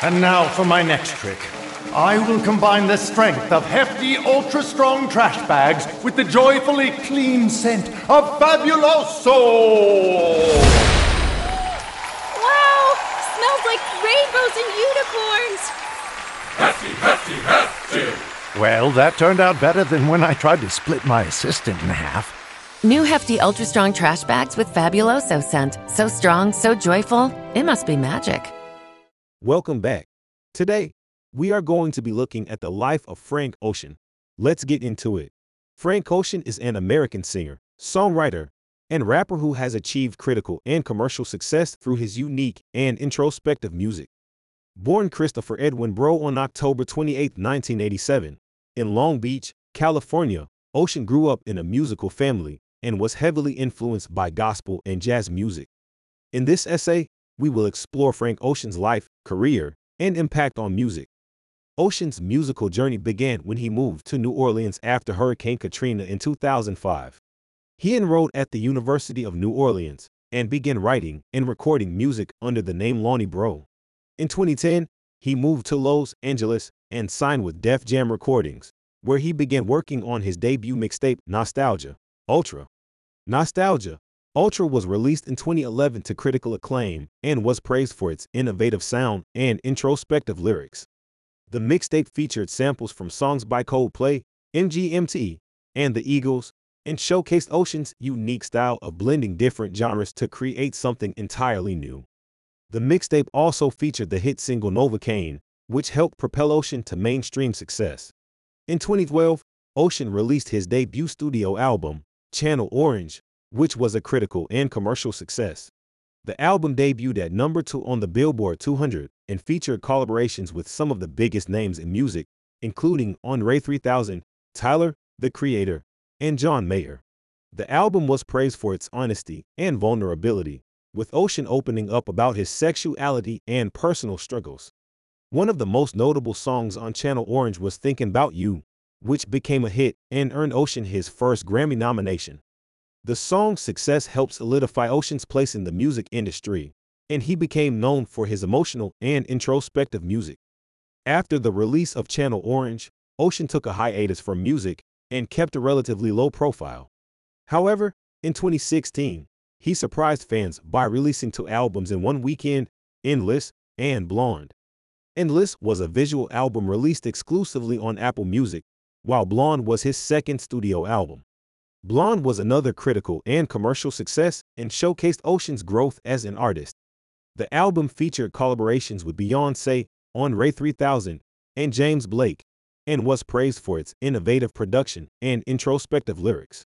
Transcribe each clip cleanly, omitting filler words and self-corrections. And now for my next trick. I will combine the strength of Hefty ultra-strong trash bags with the joyfully clean scent of Fabuloso! Wow! Smells like rainbows and unicorns! Hefty, hefty, hefty! Well, that turned out better than when I tried to split my assistant in half. New Hefty ultra-strong trash bags with Fabuloso scent. So strong, so joyful, it must be magic. Welcome back. Today, we are going to be looking at the life of Frank Ocean. Let's get into it. Frank Ocean is an American singer, songwriter, and rapper who has achieved critical and commercial success through his unique and introspective music. Born Christopher Edwin Breaux on October 28, 1987, in Long Beach, California, Ocean grew up in a musical family and was heavily influenced by gospel and jazz music. In this essay, we will explore Frank Ocean's life, career, and impact on music. Ocean's musical journey began when he moved to New Orleans after Hurricane Katrina in 2005. He enrolled at the University of New Orleans and began writing and recording music under the name Lonnie Bro. In 2010, he moved to Los Angeles and signed with Def Jam Recordings, where he began working on his debut mixtape, Nostalgia Ultra. Nostalgia Ultra was released in 2011 to critical acclaim and was praised for its innovative sound and introspective lyrics. The mixtape featured samples from songs by Coldplay, MGMT, and the Eagles, and showcased Ocean's unique style of blending different genres to create something entirely new. The mixtape also featured the hit single Novacane, which helped propel Ocean to mainstream success. In 2012, Ocean released his debut studio album, Channel Orange, which was a critical and commercial success. The album debuted at number 2 on the Billboard 200 and featured collaborations with some of the biggest names in music, including André 3000, Tyler, the Creator, and John Mayer. The album was praised for its honesty and vulnerability, with Ocean opening up about his sexuality and personal struggles. One of the most notable songs on Channel Orange was Thinking About You, which became a hit and earned Ocean his first Grammy nomination. The song's success helped solidify Ocean's place in the music industry, and he became known for his emotional and introspective music. After the release of Channel Orange, Ocean took a hiatus from music and kept a relatively low profile. However, in 2016, he surprised fans by releasing 2 albums in one weekend, Endless and Blonde. Endless was a visual album released exclusively on Apple Music, while Blonde was his second studio album. Blonde was another critical and commercial success and showcased Ocean's growth as an artist. The album featured collaborations with Beyoncé, Ray 3000, and James Blake, and was praised for its innovative production and introspective lyrics.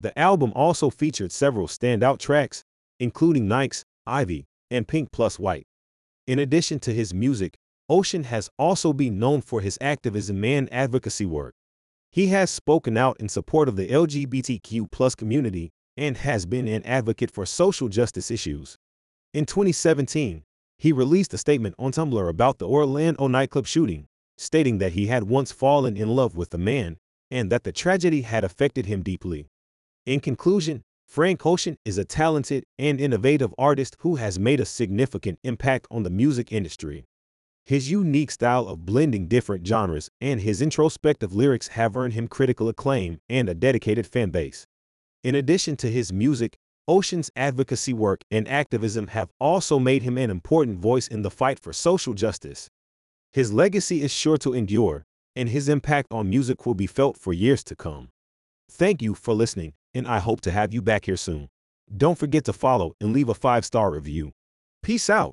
The album also featured several standout tracks, including Nike's, Ivy, and Pink Plus White. In addition to his music, Ocean has also been known for his activism and advocacy work. He has spoken out in support of the LGBTQ+ community and has been an advocate for social justice issues. In 2017, he released a statement on Tumblr about the Orlando nightclub shooting, stating that he had once fallen in love with a man and that the tragedy had affected him deeply. In conclusion, Frank Ocean is a talented and innovative artist who has made a significant impact on the music industry. His unique style of blending different genres and his introspective lyrics have earned him critical acclaim and a dedicated fan base. In addition to his music, Ocean's advocacy work and activism have also made him an important voice in the fight for social justice. His legacy is sure to endure, and his impact on music will be felt for years to come. Thank you for listening, and I hope to have you back here soon. Don't forget to follow and leave a 5-star review. Peace out.